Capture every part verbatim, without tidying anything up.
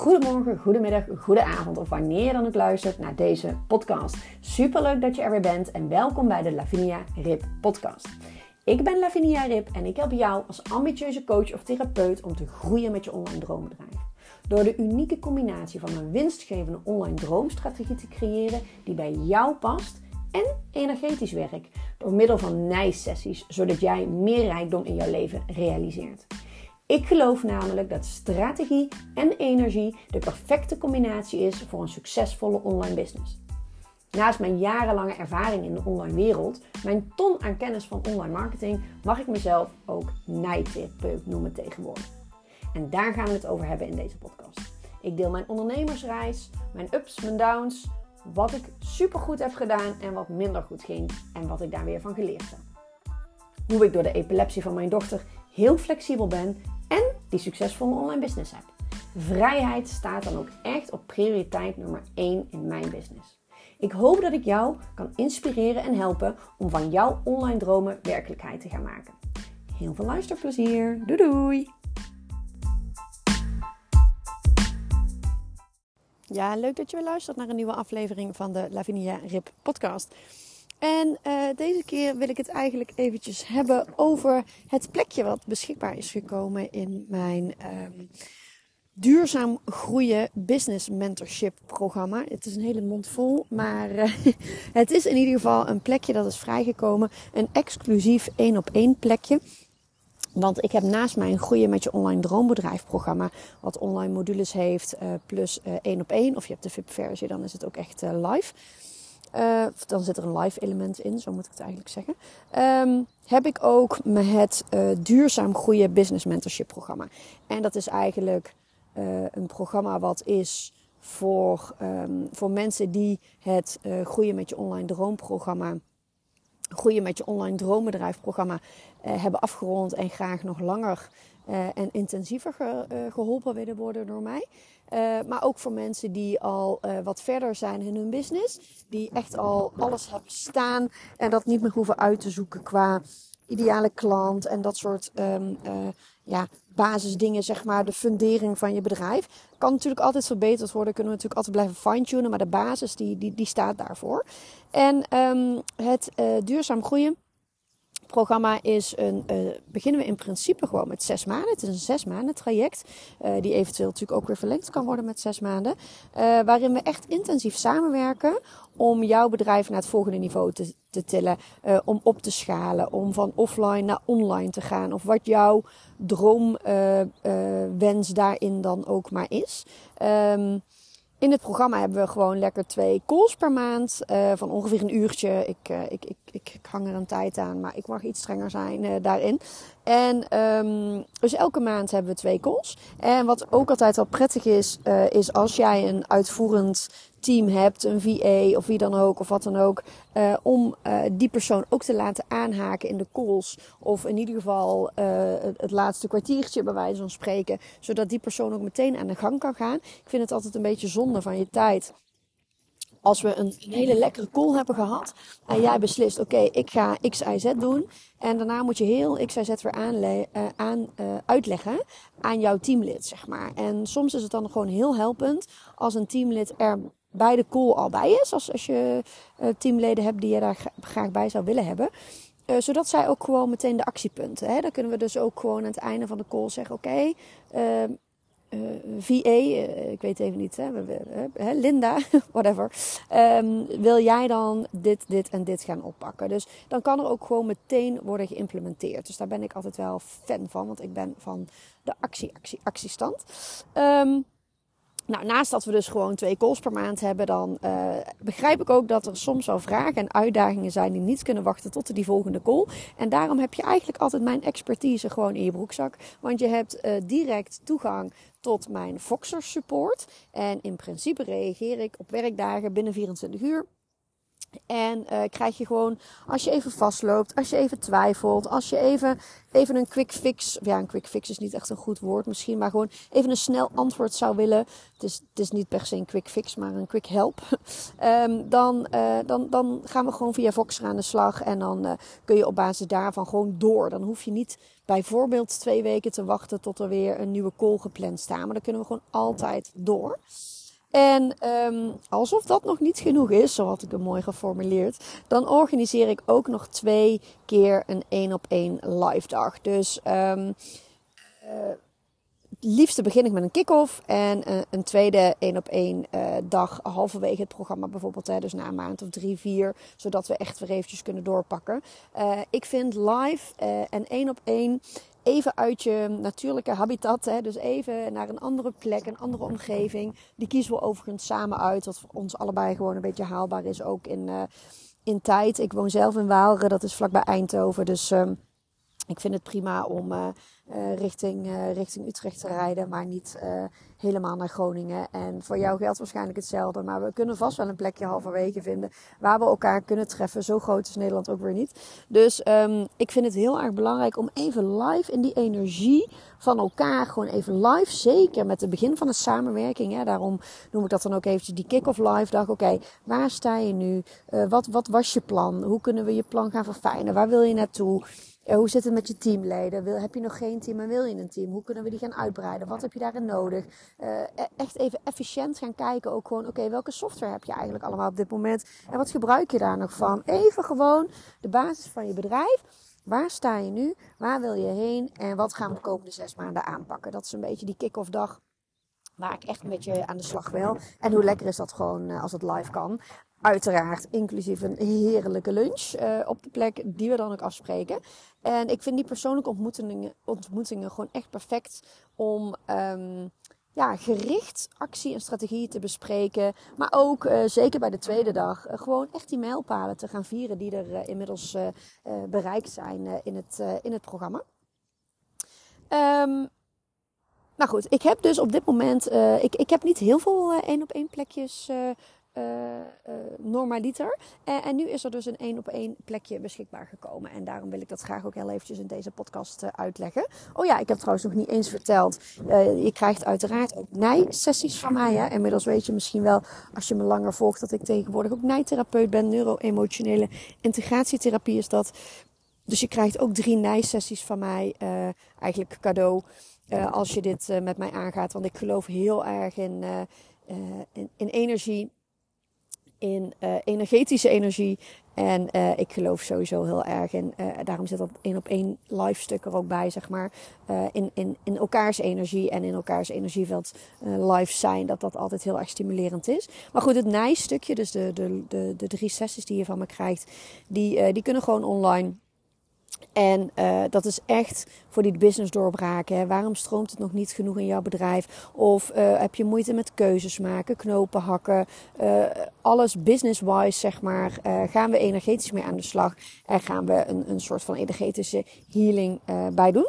goedemorgen, goedemiddag, goedenavond of wanneer je dan ook luistert naar deze podcast. Superleuk dat je er weer bent en welkom bij de Lavinia Rip podcast. Ik ben Lavinia Rip en ik help jou als ambitieuze coach of therapeut om te groeien met je online droombedrijf. Door de unieke combinatie van een winstgevende online droomstrategie te creëren die bij jou past en energetisch werk. Door middel van nijssessies, zodat jij meer rijkdom in jouw leven realiseert. Ik geloof namelijk dat strategie en energie de perfecte combinatie is voor een succesvolle online business. Naast mijn jarenlange ervaring in de online wereld, mijn ton aan kennis van online marketing, mag ik mezelf ook nijtherapeut noemen tegenwoordig. En daar gaan we het over hebben in deze podcast. Ik deel mijn ondernemersreis, mijn ups, mijn downs, wat ik supergoed heb gedaan en wat minder goed ging en wat ik daar weer van geleerd heb. Hoe ik door de epilepsie van mijn dochter heel flexibel ben en die succesvolle online business heb. Vrijheid staat dan ook echt op prioriteit nummer één in mijn business. Ik hoop dat ik jou kan inspireren en helpen om van jouw online dromen werkelijkheid te gaan maken. Heel veel luisterplezier. Doei doei! Ja, leuk dat je weer luistert naar een nieuwe aflevering van de Lavinia Rip podcast. En uh, deze keer wil ik het eigenlijk eventjes hebben over het plekje wat beschikbaar is gekomen in mijn uh, Duurzaam Groeien Business Mentorship programma. Het is een hele mond vol, maar uh, het is in ieder geval een plekje dat is vrijgekomen. Een exclusief één op één plekje. Want ik heb naast mijn Groeien met je online droombedrijf programma, wat online modules heeft, uh, plus uh, één op één. Of je hebt de V I P versie, dan is het ook echt uh, live. Uh, dan zit er een live element in, zo moet ik het eigenlijk zeggen. Um, heb ik ook het uh, Duurzaam Groeien Business Mentorship programma. En dat is eigenlijk uh, een programma wat is voor, um, voor mensen die het uh, Groeien met je online droomprogramma, Groeien met je online droombedrijf programma uh, hebben afgerond en graag nog langer Uh, en intensiever ge, uh, geholpen willen worden door mij. Uh, maar ook voor mensen die al uh, wat verder zijn in hun business. Die echt al alles hebben staan en dat niet meer hoeven uit te zoeken qua ideale klant. En dat soort um, uh, ja, basisdingen, zeg maar, de fundering van je bedrijf. Kan natuurlijk altijd verbeterd worden. Kunnen we natuurlijk altijd blijven fine-tunen. Maar de basis die, die, die staat daarvoor. En um, het uh, Duurzaam Groeien programma is een, uh, beginnen we in principe gewoon met zes maanden. Het is een zes maanden traject, uh, die eventueel natuurlijk ook weer verlengd kan worden met zes maanden. Uh, waarin we echt intensief samenwerken om jouw bedrijf naar het volgende niveau te, te tillen. Uh, om op te schalen, om van offline naar online te gaan. Of wat jouw droomwens uh, uh, daarin dan ook maar is. Um, In het programma hebben we gewoon lekker twee calls per maand uh, van ongeveer een uurtje. Ik, uh, ik, ik, ik, ik hang er een tijd aan, maar ik mag iets strenger zijn uh, daarin. En um, dus elke maand hebben we twee calls. En wat ook altijd wel prettig is, uh, is als jij een uitvoerend team hebt, een V A of wie dan ook of wat dan ook, uh, om uh, die persoon ook te laten aanhaken in de calls of in ieder geval uh, het, het laatste kwartiertje bij wijze van spreken, zodat die persoon ook meteen aan de gang kan gaan. Ik vind het altijd een beetje zonde van je tijd als we een hele lekkere call hebben gehad en jij beslist, oké, okay, ik ga X, Y, Z doen en daarna moet je heel X, Y, Z weer aanle- uh, aan, uh, uitleggen aan jouw teamlid, zeg maar. En soms is het dan gewoon heel helpend als een teamlid er bij de call al bij is, als, als je uh, teamleden hebt die je daar gra- graag bij zou willen hebben. Uh, zodat zij ook gewoon meteen de actiepunten, hè? Dan kunnen we dus ook gewoon aan het einde van de call zeggen, oké, okay, uh, uh, V A, uh, ik weet even niet, hè? We, we, hè? Linda, whatever, um, wil jij dan dit, dit en dit gaan oppakken? Dus dan kan er ook gewoon meteen worden geïmplementeerd. Dus daar ben ik altijd wel fan van, want ik ben van de actie, actie, actiestand. Um, Nou, naast dat we dus gewoon twee calls per maand hebben, dan uh, begrijp ik ook dat er soms wel vragen en uitdagingen zijn die niet kunnen wachten tot die volgende call. En daarom heb je eigenlijk altijd mijn expertise gewoon in je broekzak. Want je hebt uh, direct toegang tot mijn Voxers support. En in principe reageer ik op werkdagen binnen vierentwintig uur. En uh, krijg je gewoon, als je even vastloopt, als je even twijfelt, als je even, even een quick fix... Ja, een quick fix is niet echt een goed woord misschien, maar gewoon even een snel antwoord zou willen. Het is, het is niet per se een quick fix, maar een quick help. um, dan, uh, dan, dan gaan we gewoon via Voxer aan de slag en dan uh, kun je op basis daarvan gewoon door. Dan hoef je niet bijvoorbeeld twee weken te wachten tot er weer een nieuwe call gepland staat. Maar dan kunnen we gewoon altijd door. En um, alsof dat nog niet genoeg is, zo had ik hem mooi geformuleerd, dan organiseer ik ook nog twee keer een één op één live dag. Dus um, uh, het liefste begin ik met een kick-off en uh, een tweede één op één uh, dag halverwege het programma bijvoorbeeld. Hè, dus na een maand of drie, vier, zodat we echt weer eventjes kunnen doorpakken. Uh, ik vind live uh, en één op één... even uit je natuurlijke habitat, hè? Dus even naar een andere plek, een andere omgeving. Die kiezen we overigens samen uit, wat voor ons allebei gewoon een beetje haalbaar is, ook in, uh, in tijd. Ik woon zelf in Waalre, dat is vlakbij Eindhoven, dus um, ik vind het prima om uh, uh, richting, uh, richting Utrecht te rijden, maar niet uh, helemaal naar Groningen. En voor jou geldt waarschijnlijk hetzelfde, maar we kunnen vast wel een plekje halverwege vinden waar we elkaar kunnen treffen. Zo groot is Nederland ook weer niet. Dus um, ik vind het heel erg belangrijk om even live in die energie van elkaar, gewoon even live, zeker met het begin van de samenwerking. Hè, daarom noem ik dat dan ook eventjes die kick-off live dag. Oké, okay, waar sta je nu? Uh, wat, wat was je plan? Hoe kunnen we je plan gaan verfijnen? Waar wil je naartoe? Uh, hoe zit het met je teamleden? Wil, heb je nog geen team en wil je een team? Hoe kunnen we die gaan uitbreiden? Wat heb je daarin nodig? Uh, echt even efficiënt gaan kijken. Ook gewoon, oké, okay, welke software heb je eigenlijk allemaal op dit moment? En wat gebruik je daar nog van? Even gewoon de basis van je bedrijf. Waar sta je nu? Waar wil je heen? En wat gaan we de komende zes maanden aanpakken? Dat is een beetje die kick-off dag waar ik echt met je aan de slag wil. En hoe lekker is dat gewoon als het live kan? Uiteraard, inclusief een heerlijke lunch uh, op de plek die we dan ook afspreken. En ik vind die persoonlijke ontmoetingen, ontmoetingen gewoon echt perfect om... Um, Ja, gericht actie en strategie te bespreken. Maar ook, uh, zeker bij de tweede dag, uh, gewoon echt die mijlpalen te gaan vieren die er uh, inmiddels uh, uh, bereikt zijn uh, in, het, uh, in het programma. Um, nou goed, ik heb dus op dit moment, uh, ik, ik heb niet heel veel één-op-één uh, plekjes uh, Uh, uh, normaliter. Uh, en nu is er dus een één op één plekje beschikbaar gekomen. En daarom wil ik dat graag ook heel eventjes in deze podcast uh, uitleggen. Oh ja, ik heb trouwens nog niet eens verteld. Uh, je krijgt uiteraard ook nijsessies van mij. Hè? Inmiddels weet je misschien wel, als je me langer volgt, dat ik tegenwoordig ook nijtherapeut ben. Neuro-emotionele integratietherapie is dat. Dus je krijgt ook drie nijsessies van mij. Uh, eigenlijk cadeau uh, als je dit uh, met mij aangaat. Want ik geloof heel erg in, uh, uh, in, in energie. In uh, energetische energie. En uh, ik geloof sowieso heel erg in. Uh, daarom zit dat één op één live stuk er ook bij, zeg maar. Uh, in, in, in elkaars energie en in elkaars energieveld uh, live zijn. Dat dat altijd heel erg stimulerend is. Maar goed, het nijstukje, dus de, de, de, de drie sessies die je van me krijgt. Die, uh, die kunnen gewoon online. En uh, dat is echt voor die business doorbraken. Hè. Waarom stroomt het nog niet genoeg in jouw bedrijf? Of uh, heb je moeite met keuzes maken, knopen hakken? Uh, alles business-wise, zeg maar, uh, gaan we energetisch mee aan de slag. En gaan we een, een soort van energetische healing uh, bij doen.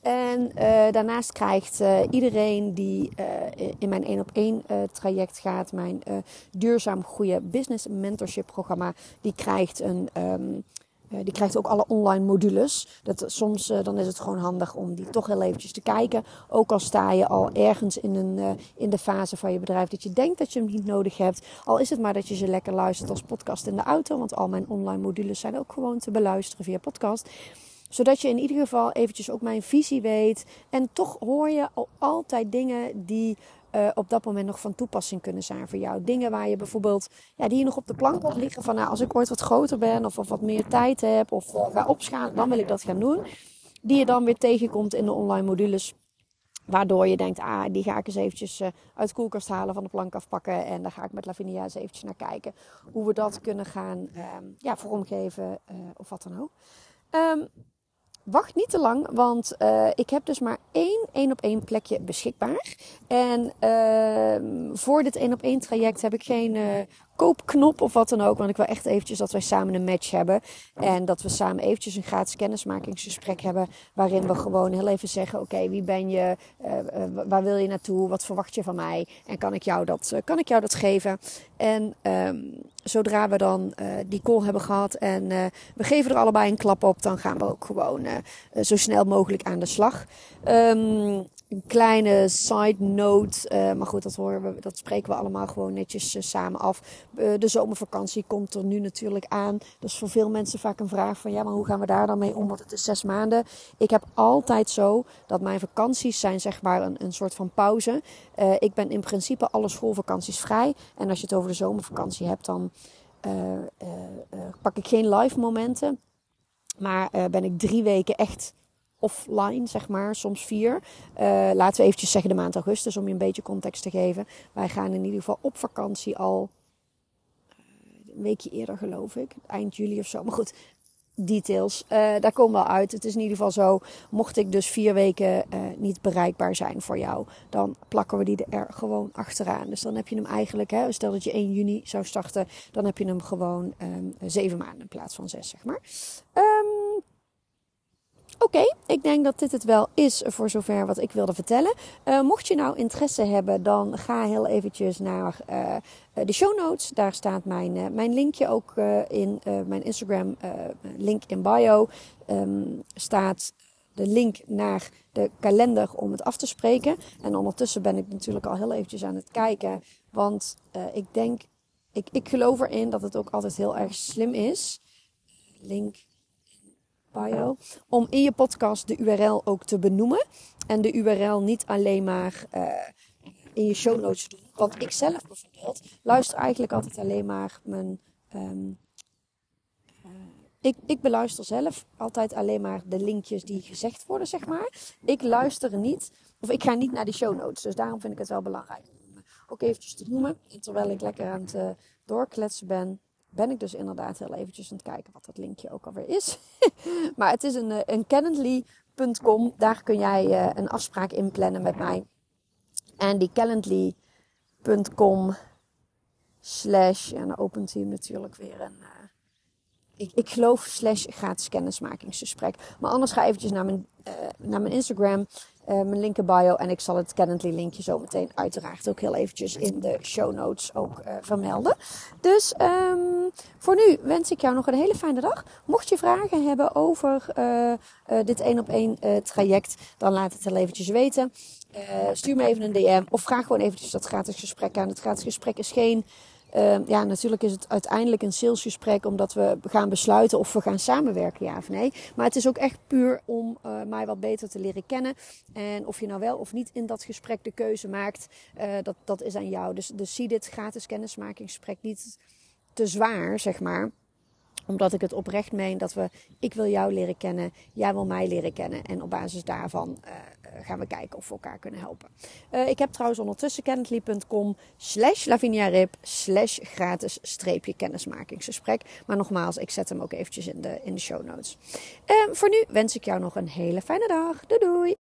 En uh, daarnaast krijgt uh, iedereen die uh, in mijn één op één uh, traject gaat, mijn uh, Duurzaam Groeien Business Mentorship programma, die krijgt een... Um, Uh, die krijgt ook alle online modules. Dat, soms uh, dan is het gewoon handig om die toch heel eventjes te kijken. Ook al sta je al ergens in, een, uh, in de fase van je bedrijf dat je denkt dat je hem niet nodig hebt. Al is het maar dat je ze lekker luistert als podcast in de auto. Want al mijn online modules zijn ook gewoon te beluisteren via podcast. Zodat je in ieder geval eventjes ook mijn visie weet. En toch hoor je al altijd dingen die... Uh, op dat moment nog van toepassing kunnen zijn voor jou. Dingen waar je bijvoorbeeld, ja, die je nog op de plank had liggen van, nou, als ik ooit wat groter ben of, of wat meer tijd heb of uh, ga opschalen, dan wil ik dat gaan doen. Die je dan weer tegenkomt in de online modules. Waardoor je denkt, ah, die ga ik eens eventjes uh, uit de koelkast halen, van de plank afpakken. En daar ga ik met Lavinia eens eventjes naar kijken. Hoe we dat kunnen gaan uh, ja, vormgeven uh, of wat dan ook. Um, Wacht niet te lang, want uh, ik heb dus maar één één op één plekje beschikbaar. En uh, voor dit één op één traject heb ik geen uh, koopknop of wat dan ook. Want ik wil echt eventjes dat wij samen een match hebben. En dat we samen eventjes een gratis kennismakingsgesprek hebben. Waarin we gewoon heel even zeggen, oké, okay, wie ben je? Uh, uh, waar wil je naartoe? Wat verwacht je van mij? En kan ik jou dat, uh, kan ik jou dat geven? En um, zodra we dan uh, die call hebben gehad en uh, we geven er allebei een klap op. Dan gaan we ook gewoon uh, uh, zo snel mogelijk aan de slag. Um, Een kleine side note, uh, maar goed, dat horen we, dat spreken we allemaal gewoon netjes uh, samen af. Uh, de zomervakantie komt er nu natuurlijk aan. Dat is voor veel mensen vaak een vraag van, ja, maar hoe gaan we daar dan mee om? Want het is zes maanden. Ik heb altijd zo dat mijn vakanties zijn zeg maar een, een soort van pauze. Uh, ik ben in principe alle schoolvakanties vrij. En als je het over de zomervakantie hebt, dan uh, uh, uh, pak ik geen live momenten. Maar uh, ben ik drie weken echt offline, zeg maar, soms vier. Uh, laten we eventjes zeggen de maand augustus, om je een beetje context te geven. Wij gaan in ieder geval op vakantie al een weekje eerder, geloof ik. Eind juli of zo, maar goed. Details, uh, daar komen we uit. Het is in ieder geval zo, mocht ik dus vier weken uh, niet bereikbaar zijn voor jou, dan plakken we die er gewoon achteraan. Dus dan heb je hem eigenlijk, hè, stel dat je één juni zou starten, dan heb je hem gewoon um, zeven maanden in plaats van zes, zeg maar. Um, Oké, okay, ik denk dat dit het wel is voor zover wat ik wilde vertellen. Uh, mocht je nou interesse hebben, dan ga heel eventjes naar uh, de show notes. Daar staat mijn, uh, mijn linkje ook uh, in. Uh, mijn Instagram uh, link in bio um, staat de link naar de kalender om het af te spreken. En ondertussen ben ik natuurlijk al heel eventjes aan het kijken. Want uh, ik denk, ik, ik geloof erin dat het ook altijd heel erg slim is. Link. Bio, om in je podcast de U R L ook te benoemen. En de U R L niet alleen maar uh, in je show notes te doen. Want ik zelf bijvoorbeeld luister eigenlijk altijd alleen maar mijn... Um, uh, ik, ik beluister zelf altijd alleen maar de linkjes die gezegd worden, zeg maar. Ik luister niet, of ik ga niet naar die show notes. Dus daarom vind ik het wel belangrijk om ook eventjes te noemen. En terwijl ik lekker aan het uh, doorkletsen ben... ben ik dus inderdaad heel eventjes aan het kijken wat dat linkje ook alweer is. Maar het is een, een calendly punt com. Daar kun jij een afspraak in plannen met mij. En die calendly punt com slash... En dan opent hij natuurlijk weer een... Uh, ik, ik geloof slash gratis kennismakingsgesprek. Maar anders ga eventjes naar mijn, uh, naar mijn Instagram... Uh, mijn link in bio. En ik zal het Calendly linkje zo meteen uiteraard ook heel eventjes in de show notes ook uh, vermelden. Dus um, voor nu wens ik jou nog een hele fijne dag. Mocht je vragen hebben over uh, uh, dit één op één uh, traject, dan laat het heel eventjes weten. Uh, stuur me even een D M of vraag gewoon eventjes dat gratis gesprek aan. Het gratis gesprek is geen... Uh, ja, natuurlijk is het uiteindelijk een salesgesprek omdat we gaan besluiten of we gaan samenwerken, ja of nee. Maar het is ook echt puur om uh, mij wat beter te leren kennen. En of je nou wel of niet in dat gesprek de keuze maakt, uh, dat, dat is aan jou. Dus, dus zie dit gratis kennismakingsgesprek niet te zwaar, zeg maar. Omdat ik het oprecht meen dat we, ik wil jou leren kennen, jij wil mij leren kennen. En op basis daarvan uh, gaan we kijken of we elkaar kunnen helpen. Uh, ik heb trouwens ondertussen calendly punt com slash Lavinia Rip slash gratis streepje kennismakingsgesprek. Maar nogmaals, ik zet hem ook eventjes in de, in de show notes. Uh, voor nu wens ik jou nog een hele fijne dag. Doei doei!